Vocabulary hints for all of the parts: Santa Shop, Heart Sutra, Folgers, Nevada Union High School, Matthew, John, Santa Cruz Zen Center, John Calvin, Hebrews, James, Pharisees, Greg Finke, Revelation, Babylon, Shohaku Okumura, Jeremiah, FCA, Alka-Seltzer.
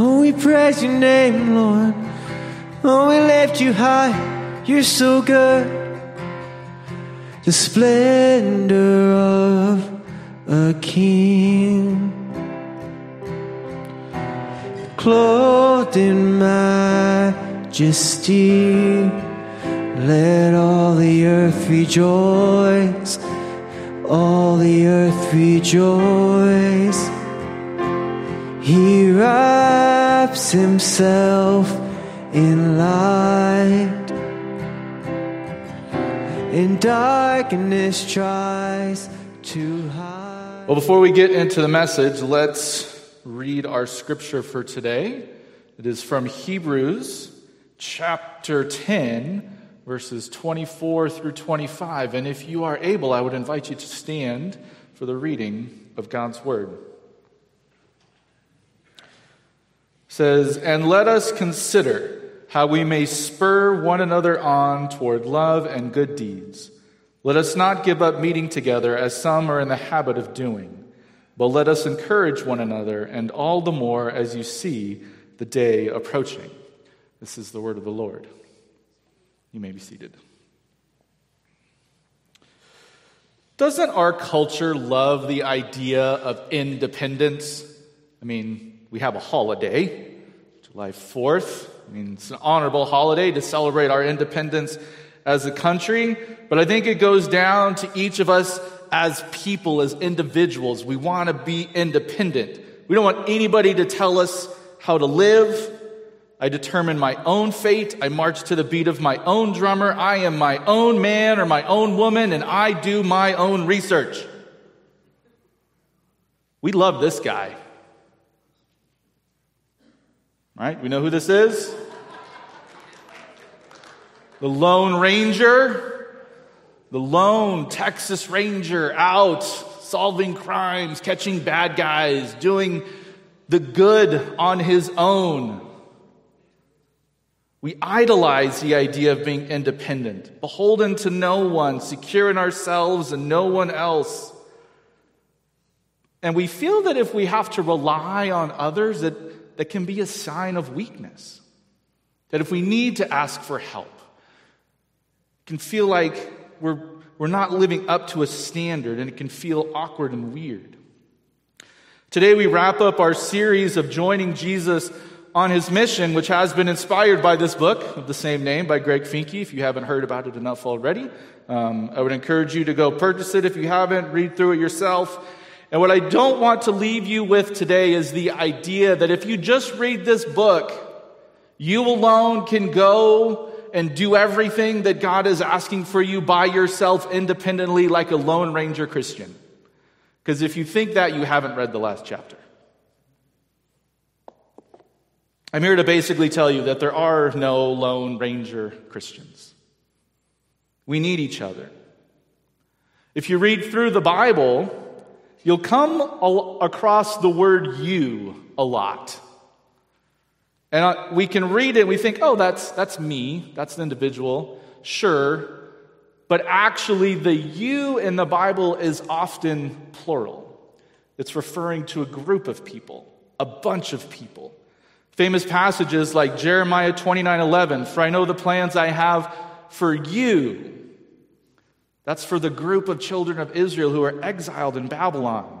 Oh, we praise your name, Lord. Oh, we lift you high. You're so good. The splendor of a king, clothed in majesty. Let all the earth rejoice. All the earth rejoice. He wraps himself in light, and darkness tries to hide. Well, before we get into the message, let's read our scripture for today. It is from Hebrews chapter 10. Verses 24 through 25, and if you are able, I would invite you to stand for the reading of God's word. It says, "And let us consider how we may spur one another on toward love and good deeds. Let us not give up meeting together as some are in the habit of doing, but let us encourage one another, and all the more as you see the day approaching." This is the word of the Lord. You may be seated. Doesn't our culture love the idea of independence? I mean, we have a holiday, July 4th. I mean, it's an honorable holiday to celebrate our independence as a country. But I think it goes down to each of us as people, as individuals. We want to be independent. We don't want anybody to tell us how to live. I determine my own fate. I march to the beat of my own drummer. I am my own man or my own woman, and I do my own research. We love this guy. Right? We know who this is? The Lone Ranger. The lone Texas Ranger out solving crimes, catching bad guys, doing the good on his own. We idolize the idea of being independent, beholden to no one, secure in ourselves and no one else. And we feel that if we have to rely on others, that can be a sign of weakness. That if we need to ask for help, it can feel like we're not living up to a standard, and it can feel awkward and weird. Today we wrap up our series of Joining Jesus on his mission, which has been inspired by this book of the same name by Greg Finke. If you haven't heard about it enough already, I would encourage you to go purchase it. If you haven't, read through it yourself. And what I don't want to leave you with today is the idea that if you just read this book, you alone can go and do everything that God is asking for you by yourself independently, like a Lone Ranger Christian. Because if you think that, you haven't read the last chapter. I'm here to basically tell you that there are no Lone Ranger Christians. We need each other. If you read through the Bible, you'll come across the word "you" a lot. And we can read it, we think, oh, that's me, that's an individual, sure. But actually, the "you" in the Bible is often plural. It's referring to a group of people, a bunch of people. Famous passages like Jeremiah 29:11, "For I know the plans I have for you." That's for the group of children of Israel who are exiled in Babylon.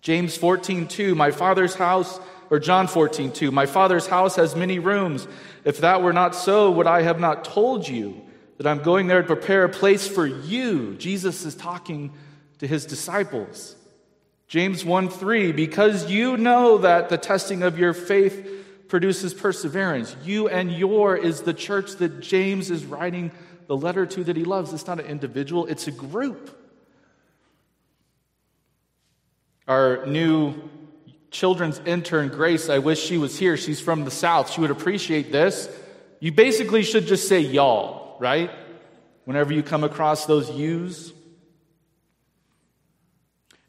James 14:2, "My father's house," or John 14:2, "My father's house has many rooms. If that were not so, would I have not told you that I'm going there to prepare a place for you?" Jesus is talking to his disciples. James 1:3, "Because you know that the testing of your faith produces perseverance." You and your is the church that James is writing the letter to that he loves. It's not an individual, it's a group. Our new children's intern, Grace, I wish she was here. She's from the South. She would appreciate this. You basically should just say y'all, right? Whenever you come across those yous.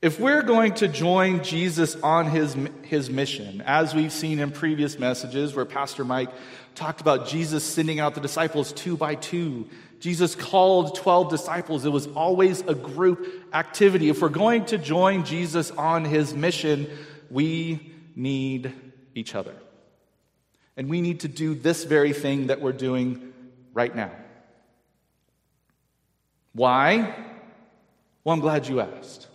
If we're going to join Jesus on his mission, as we've seen in previous messages where Pastor Mike talked about Jesus sending out the disciples two by two, Jesus called 12 disciples. It was always a group activity. If we're going to join Jesus on his mission, we need each other. And we need to do this very thing that we're doing right now. Why? Well, I'm glad you asked.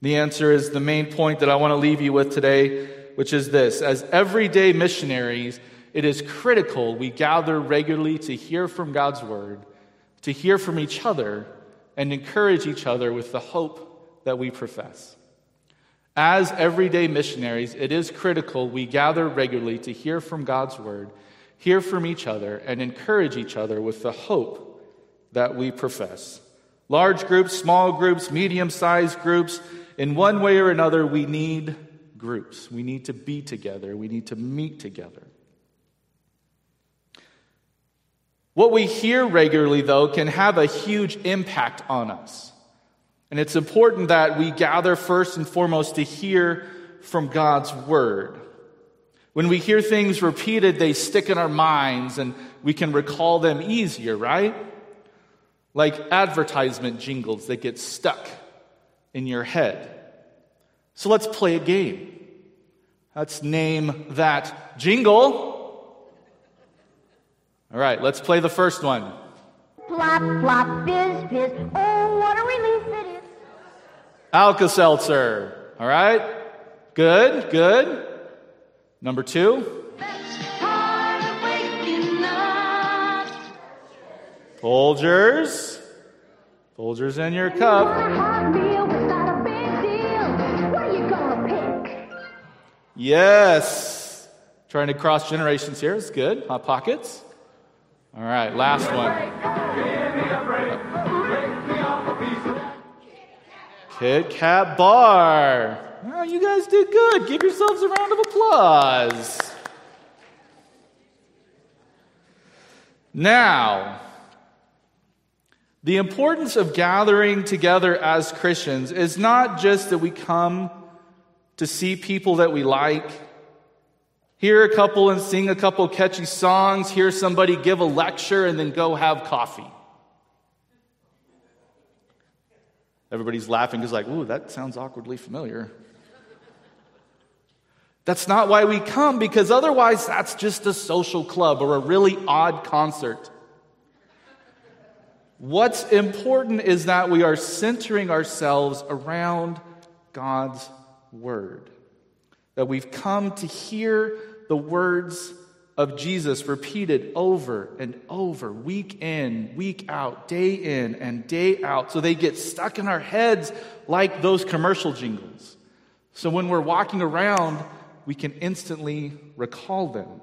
The answer is the main point that I want to leave you with today, which is this. As everyday missionaries, it is critical we gather regularly to hear from God's word, to hear from each other, and encourage each other with the hope that we profess. As everyday missionaries, it is critical we gather regularly to hear from God's word, hear from each other, and encourage each other with the hope that we profess. Large groups, small groups, medium-sized groups, in one way or another, we need groups. We need to be together. We need to meet together. What we hear regularly, though, can have a huge impact on us. And it's important that we gather first and foremost to hear from God's word. When we hear things repeated, they stick in our minds and we can recall them easier, right? Like advertisement jingles that get stuck in your head. So let's play a game. Let's name that jingle. All right, let's play the first one. Plop, plop, fizz, fizz. Oh, what a relief it is. Alka-Seltzer. All right. Good, good. Number two. Best part of waking up. Folgers. Folgers in your cup. What are you gonna pick? Yes. Trying to cross generations here is good. Hot Pockets. All right, last one. Kit Kat Bar. Oh, you guys did good. Give yourselves a round of applause. Now, the importance of gathering together as Christians is not just that we come to see people that we like, hear a couple and sing a couple catchy songs, hear somebody give a lecture, and then go have coffee. Everybody's laughing because like, ooh, that sounds awkwardly familiar. That's not why we come, because otherwise that's just a social club or a really odd concert. What's important is that we are centering ourselves around God's word. That we've come to hear the words of Jesus repeated over and over, week in, week out, day in and day out. So they get stuck in our heads like those commercial jingles. So when we're walking around, we can instantly recall them.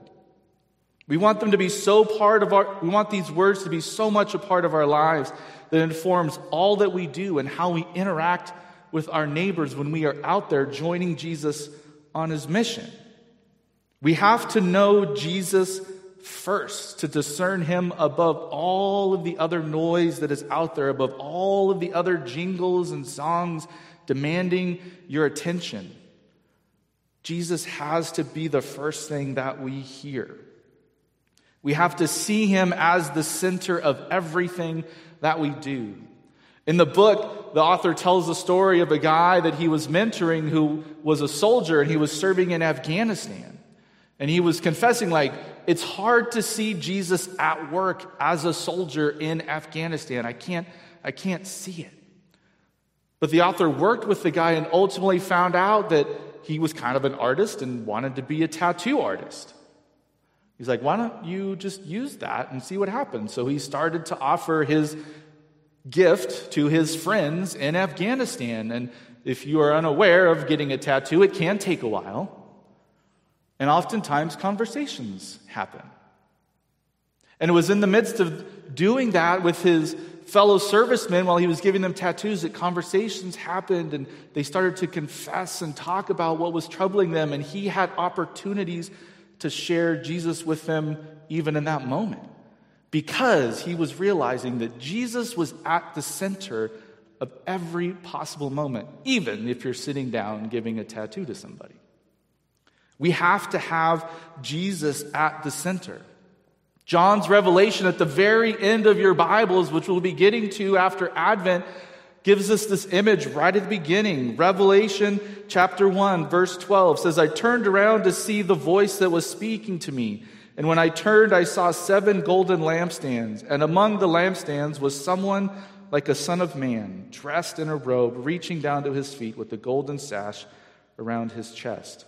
We want them to be so part of our, we want these words to be so much a part of our lives that informs all that we do and how we interact with our neighbors when we are out there joining Jesus on his mission. We have to know Jesus first to discern him above all of the other noise that is out there, above all of the other jingles and songs demanding your attention. Jesus has to be the first thing that we hear. We have to see him as the center of everything that we do. In the book, the author tells the story of a guy that he was mentoring who was a soldier and he was serving in Afghanistan. And he was confessing, like, it's hard to see Jesus at work as a soldier in Afghanistan. I can't see it. But the author worked with the guy and ultimately found out that he was kind of an artist and wanted to be a tattoo artist. He's like, why don't you just use that and see what happens? So he started to offer his gift to his friends in Afghanistan. And if you are unaware of getting a tattoo, it can take a while. And oftentimes conversations happen. And it was in the midst of doing that with his fellow servicemen while he was giving them tattoos that conversations happened and they started to confess and talk about what was troubling them. And he had opportunities to share Jesus with them even in that moment, because he was realizing that Jesus was at the center of every possible moment, even if you're sitting down giving a tattoo to somebody. We have to have Jesus at the center. John's revelation at the very end of your Bibles, which we'll be getting to after Advent, gives us this image right at the beginning. Revelation chapter 1, verse 12 says, I turned around to see the voice that was speaking to me. And when I turned, I saw 7 golden lampstands. And among the lampstands was someone like a son of man, dressed in a robe, reaching down to his feet with a golden sash around his chest.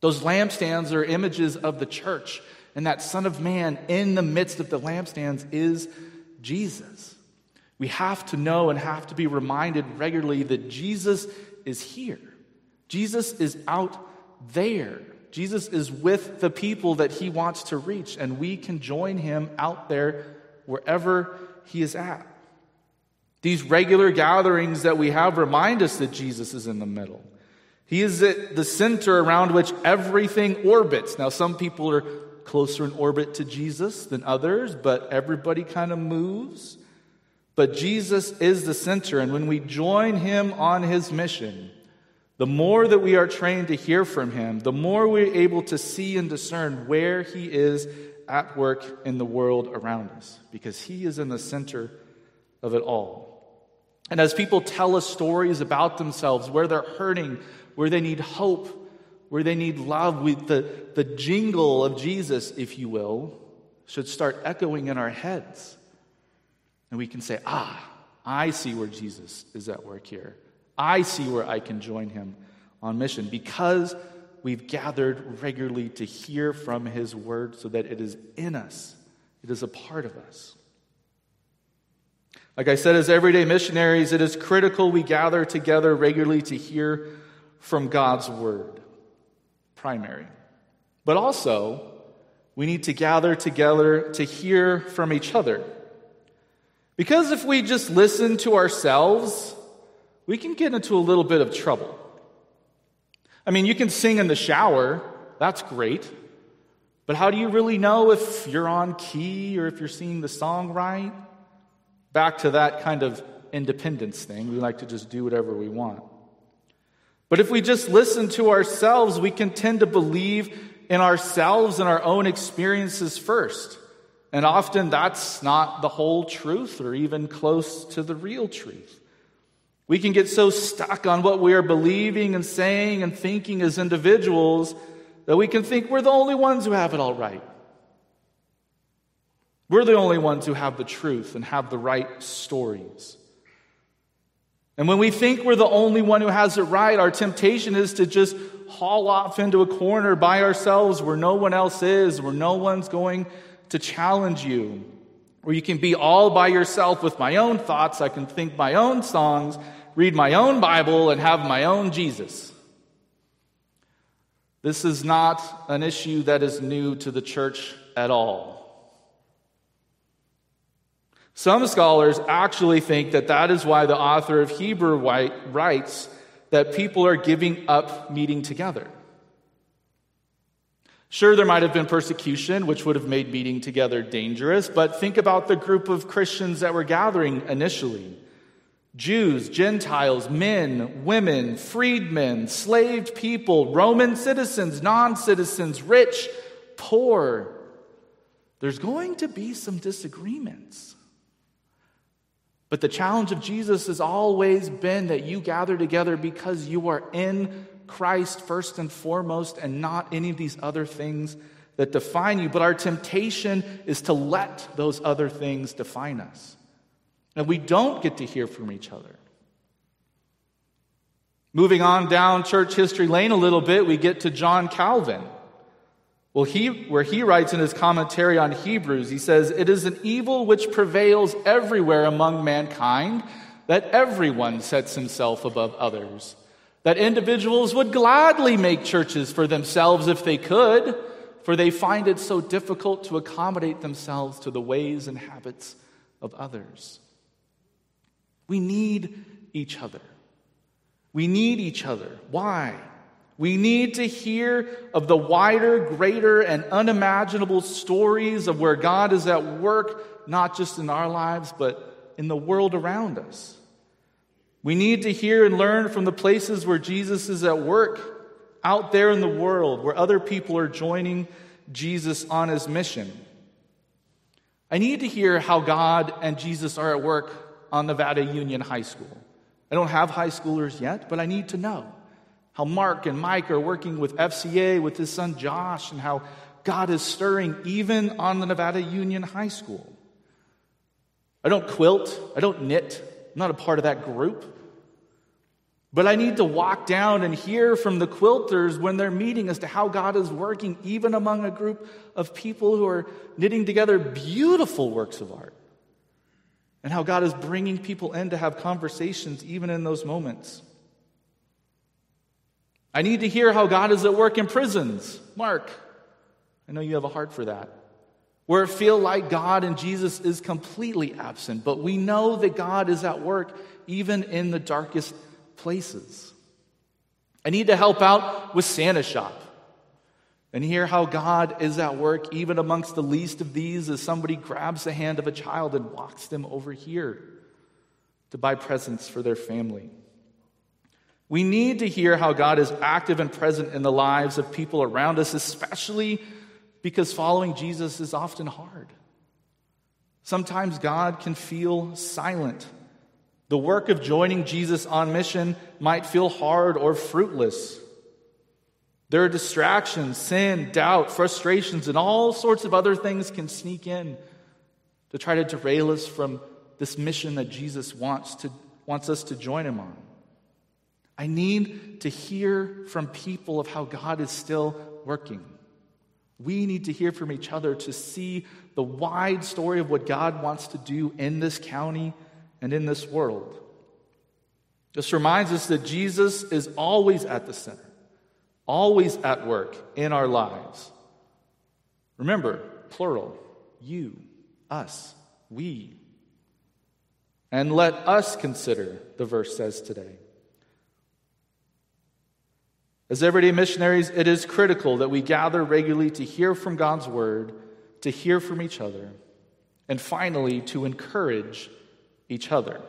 Those lampstands are images of the church. And that Son of Man in the midst of the lampstands is Jesus. We have to know and have to be reminded regularly that Jesus is here. Jesus is out there. Jesus is with the people that he wants to reach, and we can join him out there wherever he is at. These regular gatherings that we have remind us that Jesus is in the middle. He is at the center around which everything orbits. Now, some people are closer in orbit to Jesus than others, but everybody kind of moves. But Jesus is the center, and when we join him on his mission, the more that we are trained to hear from him, the more we're able to see and discern where he is at work in the world around us, because he is in the center of it all. And as people tell us stories about themselves, where they're hurting, where they need hope, where they need love, with the jingle of Jesus, if you will, should start echoing in our heads. And we can say, I see where Jesus is at work here. I see where I can join him on mission, because we've gathered regularly to hear from his word so that it is in us. It is a part of us. Like I said, as everyday missionaries, it is critical we gather together regularly to hear from God's word. Primary. But also, we need to gather together to hear from each other. Because if we just listen to ourselves, we can get into a little bit of trouble. I mean, you can sing in the shower, that's great. But how do you really know if you're on key or if you're singing the song right? Back to that kind of independence thing. We like to just do whatever we want. But if we just listen to ourselves, we can tend to believe in ourselves and our own experiences first. And often that's not the whole truth or even close to the real truth. We can get so stuck on what we are believing and saying and thinking as individuals that we can think we're the only ones who have it all right. We're the only ones who have the truth and have the right stories. And when we think we're the only one who has it right, our temptation is to just haul off into a corner by ourselves where no one else is, where no one's going to challenge you, where you can be all by yourself with my own thoughts. I can think my own songs, read my own Bible, and have my own Jesus. This is not an issue that is new to the church at all. Some scholars actually think that that is why the author of Hebrews writes that people are giving up meeting together. Sure, there might have been persecution, which would have made meeting together dangerous, but think about the group of Christians that were gathering initially. Jews, Gentiles, men, women, freedmen, enslaved people, Roman citizens, non-citizens, rich, poor. There's going to be some disagreements. But the challenge of Jesus has always been that you gather together because you are in Christ first and foremost, and not any of these other things that define you. But our temptation is to let those other things define us. And we don't get to hear from each other. Moving on down church history lane a little bit, we get to John Calvin. Where he writes in his commentary on Hebrews, he says, it is an evil which prevails everywhere among mankind, that everyone sets himself above others, that individuals would gladly make churches for themselves if they could, for they find it so difficult to accommodate themselves to the ways and habits of others. We need each other. We need each other. Why? We need to hear of the wider, greater, and unimaginable stories of where God is at work, not just in our lives, but in the world around us. We need to hear and learn from the places where Jesus is at work, out there in the world, where other people are joining Jesus on his mission. I need to hear how God and Jesus are at work on Nevada Union High School. I don't have high schoolers yet, but I need to know how Mark and Mike are working with FCA, with his son Josh, and how God is stirring even on the Nevada Union High School. I don't quilt. I don't knit. I'm not a part of that group. But I need to walk down and hear from the quilters when they're meeting as to how God is working even among a group of people who are knitting together beautiful works of art. And how God is bringing people in to have conversations even in those moments. I need to hear how God is at work in prisons. Mark, I know you have a heart for that. Where it feels like God and Jesus is completely absent. But we know that God is at work even in the darkest places. I need to help out with Santa Shop and hear how God is at work even amongst the least of these as somebody grabs the hand of a child and walks them over here to buy presents for their family. We need to hear how God is active and present in the lives of people around us, especially because following Jesus is often hard. Sometimes God can feel silent. The work of joining Jesus on mission might feel hard or fruitless. There are distractions, sin, doubt, frustrations, and all sorts of other things can sneak in to try to derail us from this mission that Jesus wants us to join him on. I need to hear from people of how God is still working. We need to hear from each other to see the wide story of what God wants to do in this county and in this world. This reminds us that Jesus is always at the center, always at work in our lives. Remember, plural, you, us, we. And let us consider, the verse says today. As everyday missionaries, it is critical that we gather regularly to hear from God's word, to hear from each other, and finally, to encourage each other.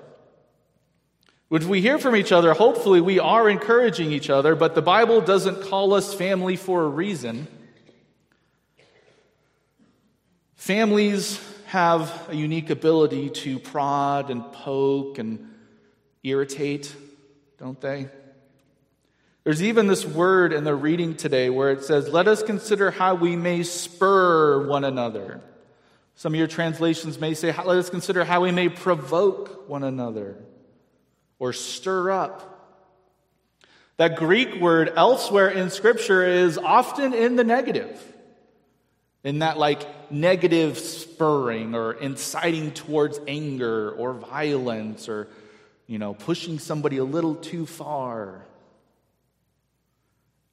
When we hear from each other, hopefully we are encouraging each other, but the Bible doesn't call us family for a reason. Families have a unique ability to prod and poke and irritate, don't they? There's even this word in the reading today where it says, let us consider how we may spur one another. Some of your translations may say, let us consider how we may provoke one another or stir up. That Greek word elsewhere in Scripture is often in the negative, in that like negative spurring or inciting towards anger or violence or, pushing somebody a little too far.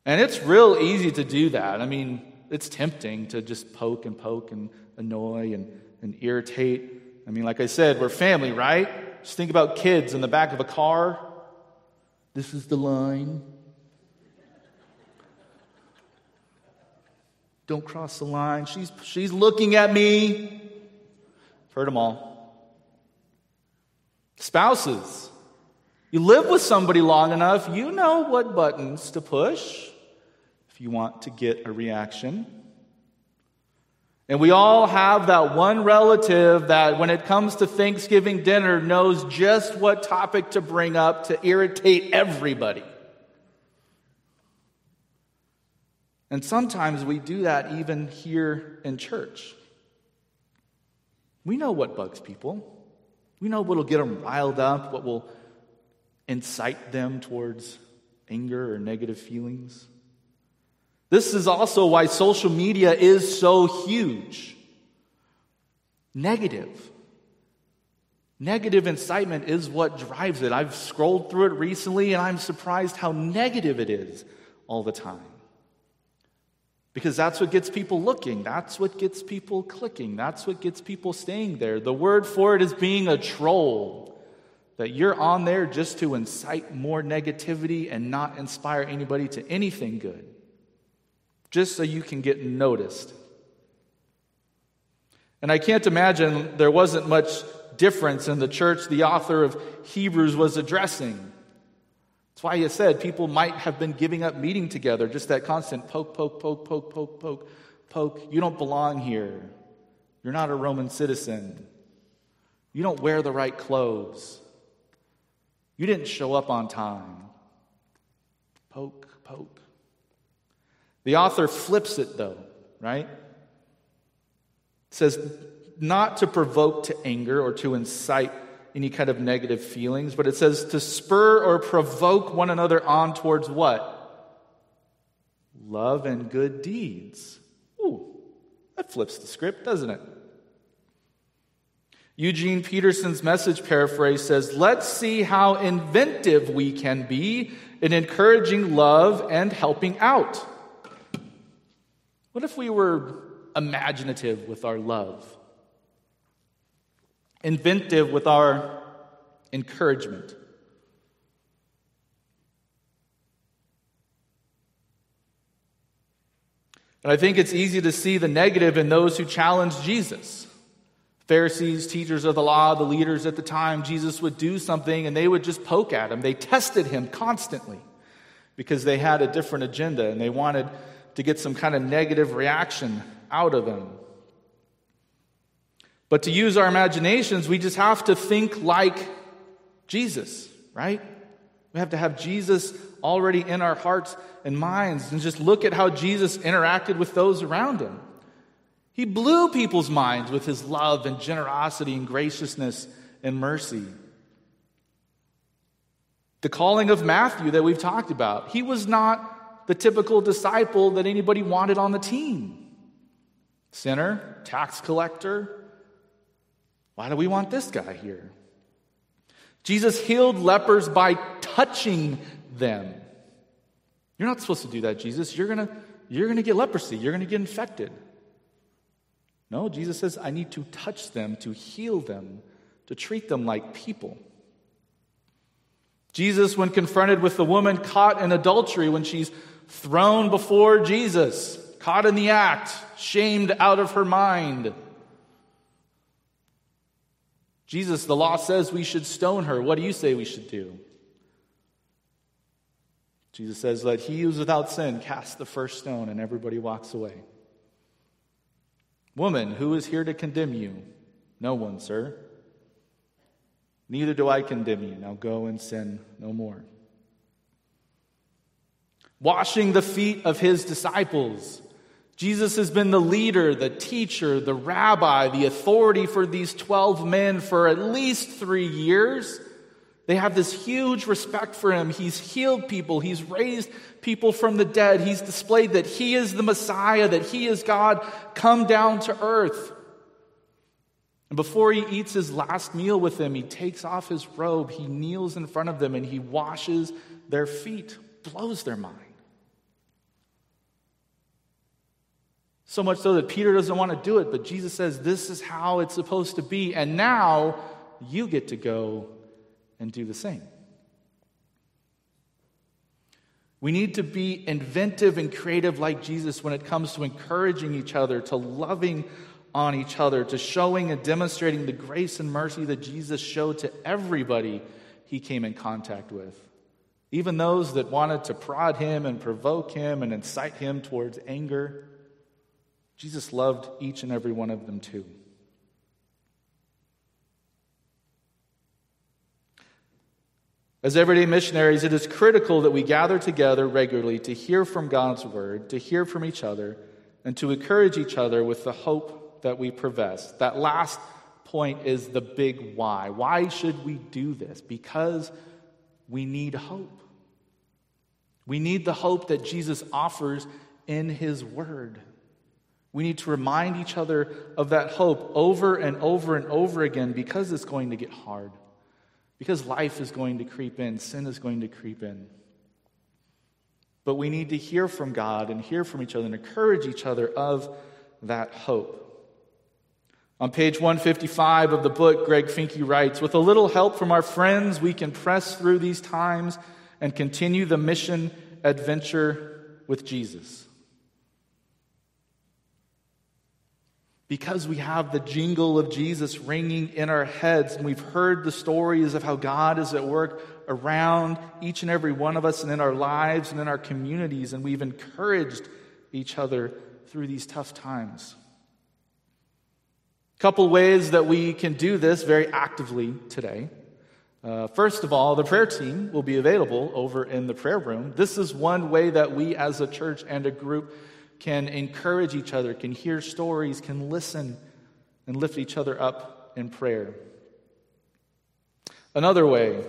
And it's real easy to do that. It's tempting to just poke and poke and annoy and irritate. Like I said, we're family, right? Just think about kids in the back of a car. This is the line. Don't cross the line. She's looking at me. I've heard them all. Spouses. You live with somebody long enough, you know what buttons to push if you want to get a reaction. And we all have that one relative that when it comes to Thanksgiving dinner knows just what topic to bring up to irritate everybody. And sometimes we do that even here in church. We know what bugs people. We know what will get them riled up, what will incite them towards anger or negative feelings. This is also why social media is so huge. Negative incitement is what drives it. I've scrolled through it recently, and I'm surprised how negative it is all the time. Because that's what gets people looking. That's what gets people clicking. That's what gets people staying there. The word for it is being a troll. That you're on there just to incite more negativity and not inspire anybody to anything good. Just so you can get noticed. And I can't imagine there wasn't much difference in the church the author of Hebrews was addressing. That's why he said people might have been giving up meeting together. Just that constant poke, poke, poke, poke, poke, poke, poke. You don't belong here. You're not a Roman citizen. You don't wear the right clothes. You didn't show up on time. Poke, poke. The author flips it though, right? It says not to provoke to anger or to incite any kind of negative feelings, but it says to spur or provoke one another on towards what? Love and good deeds. Ooh, that flips the script, doesn't it? Eugene Peterson's Message paraphrase says, "Let's see how inventive we can be in encouraging love and helping out." What if we were imaginative with our love? Inventive with our encouragement? And I think it's easy to see the negative in those who challenge Jesus. Pharisees, teachers of the law, the leaders at the time, Jesus would do something and they would just poke at him. They tested him constantly because they had a different agenda and they wanted to get some kind of negative reaction out of him. But to use our imaginations, we just have to think like Jesus, right? We have to have Jesus already in our hearts and minds and just look at how Jesus interacted with those around him. He blew people's minds with his love and generosity and graciousness and mercy. The calling of Matthew that we've talked about, he was not the typical disciple that anybody wanted on the team. Sinner, tax collector. Why do we want this guy here? Jesus healed lepers by touching them. You're not supposed to do that, Jesus. You're gonna get leprosy. You're going to get infected. No, Jesus says, I need to touch them, to heal them, to treat them like people. Jesus, when confronted with the woman caught in adultery, when she's thrown before Jesus, caught in the act, shamed out of her mind. Jesus, the law says we should stone her. What do you say we should do? Jesus says, let he who's without sin cast the first stone, and everybody walks away. Woman, who is here to condemn you? No one, sir. Neither do I condemn you. Now go and sin no more. Washing the feet of his disciples. Jesus has been the leader, the teacher, the rabbi, the authority for these 12 men for at least 3 years. They have this huge respect for him. He's healed people. He's raised people from the dead. He's displayed that he is the Messiah, that he is God come down to earth. And before he eats his last meal with them, he takes off his robe. He kneels in front of them and he washes their feet, blows their mind. So much so that Peter doesn't want to do it, but Jesus says, this is how it's supposed to be. And now you get to go and do the same. We need to be inventive and creative like Jesus when it comes to encouraging each other, to loving on each other, to showing and demonstrating the grace and mercy that Jesus showed to everybody he came in contact with, even those that wanted to prod him and provoke him and incite him towards anger. Jesus loved each and every one of them too. As everyday missionaries, it is critical that we gather together regularly to hear from God's word, to hear from each other, and to encourage each other with the hope that we profess. That last point is the big why. Why should we do this? Because we need hope. We need the hope that Jesus offers in his word. We need to remind each other of that hope over and over and over again because it's going to get hard. Because life is going to creep in, sin is going to creep in. But we need to hear from God and hear from each other and encourage each other of that hope. On page 155 of the book, Greg Finke writes, with a little help from our friends, we can press through these times and continue the mission adventure with Jesus. Because we have the jingle of Jesus ringing in our heads and we've heard the stories of how God is at work around each and every one of us and in our lives and in our communities, and we've encouraged each other through these tough times. Couple ways that we can do this very actively today. First of all, the prayer team will be available over in the prayer room. This is one way that we as a church and a group can encourage each other, can hear stories, can listen, and lift each other up in prayer. Another way,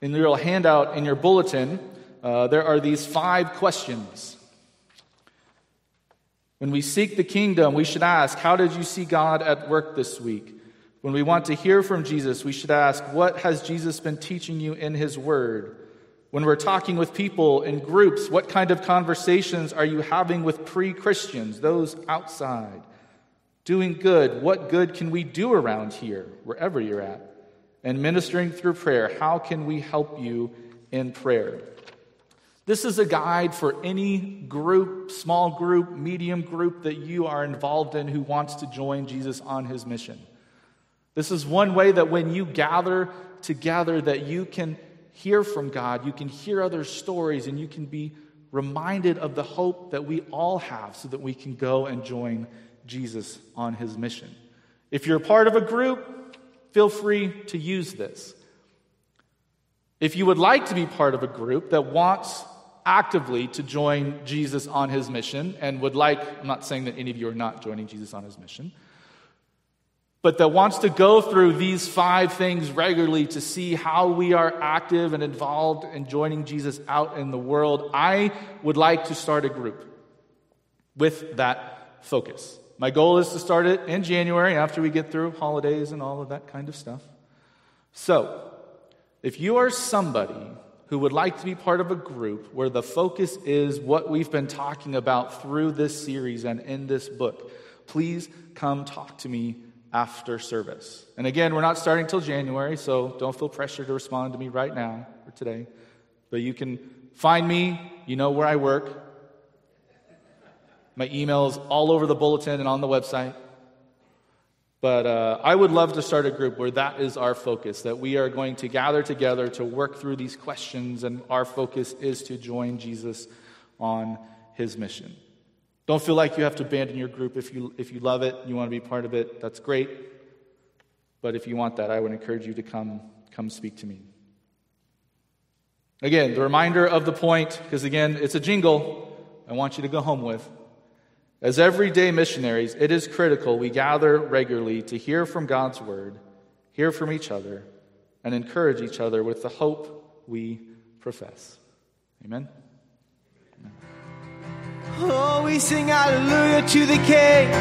in your handout in your bulletin, there are these 5 questions. When we seek the kingdom, we should ask, how did you see God at work this week? When we want to hear from Jesus, we should ask, what has Jesus been teaching you in his word? When we're talking with people in groups, what kind of conversations are you having with pre-Christians, those outside? Doing good, what good can we do around here, wherever you're at? And ministering through prayer, how can we help you in prayer? This is a guide for any group, small group, medium group that you are involved in who wants to join Jesus on his mission. This is one way that when you gather together that you can hear from God, you can hear other stories, and you can be reminded of the hope that we all have so that we can go and join Jesus on his mission. If you're part of a group, feel free to use this. If you would like to be part of a group that wants actively to join Jesus on his mission and would like, I'm not saying that any of you are not joining Jesus on his mission, but that wants to go through these 5 things regularly to see how we are active and involved in joining Jesus out in the world, I would like to start a group with that focus. My goal is to start it in January after we get through holidays and all of that kind of stuff. So, if you are somebody who would like to be part of a group where the focus is what we've been talking about through this series and in this book, please come talk to me after service. And again, we're not starting till January, so don't feel pressure to respond to me right now or today. But you can find me, you know where I work. My email is all over the bulletin and on the website. But I would love to start a group where that is our focus, that we are going to gather together to work through these questions, and our focus is to join Jesus on his mission. Don't feel like you have to abandon your group. If you love it, you want to be part of it, that's great. But if you want that, I would encourage you to come speak to me. Again, the reminder of the point, because again, it's a jingle I want you to go home with. As everyday missionaries, it is critical we gather regularly to hear from God's word, hear from each other, and encourage each other with the hope we profess. Amen? Amen. Oh, we sing hallelujah to the King,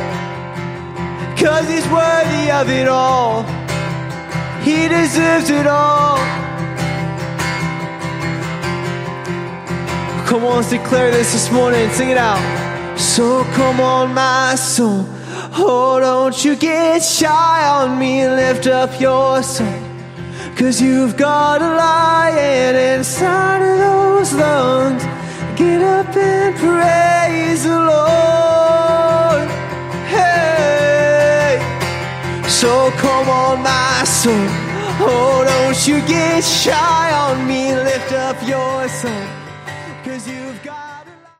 'cause he's worthy of it all. He deserves it all. Come on, let's declare this morning and sing it out. So come on, my soul, oh, don't you get shy on me, lift up your soul, 'cause you've got a lion inside of those lungs. Get up and praise the Lord, hey. So come on, my soul, oh, don't you get shy on me, lift up your soul, 'cause you've got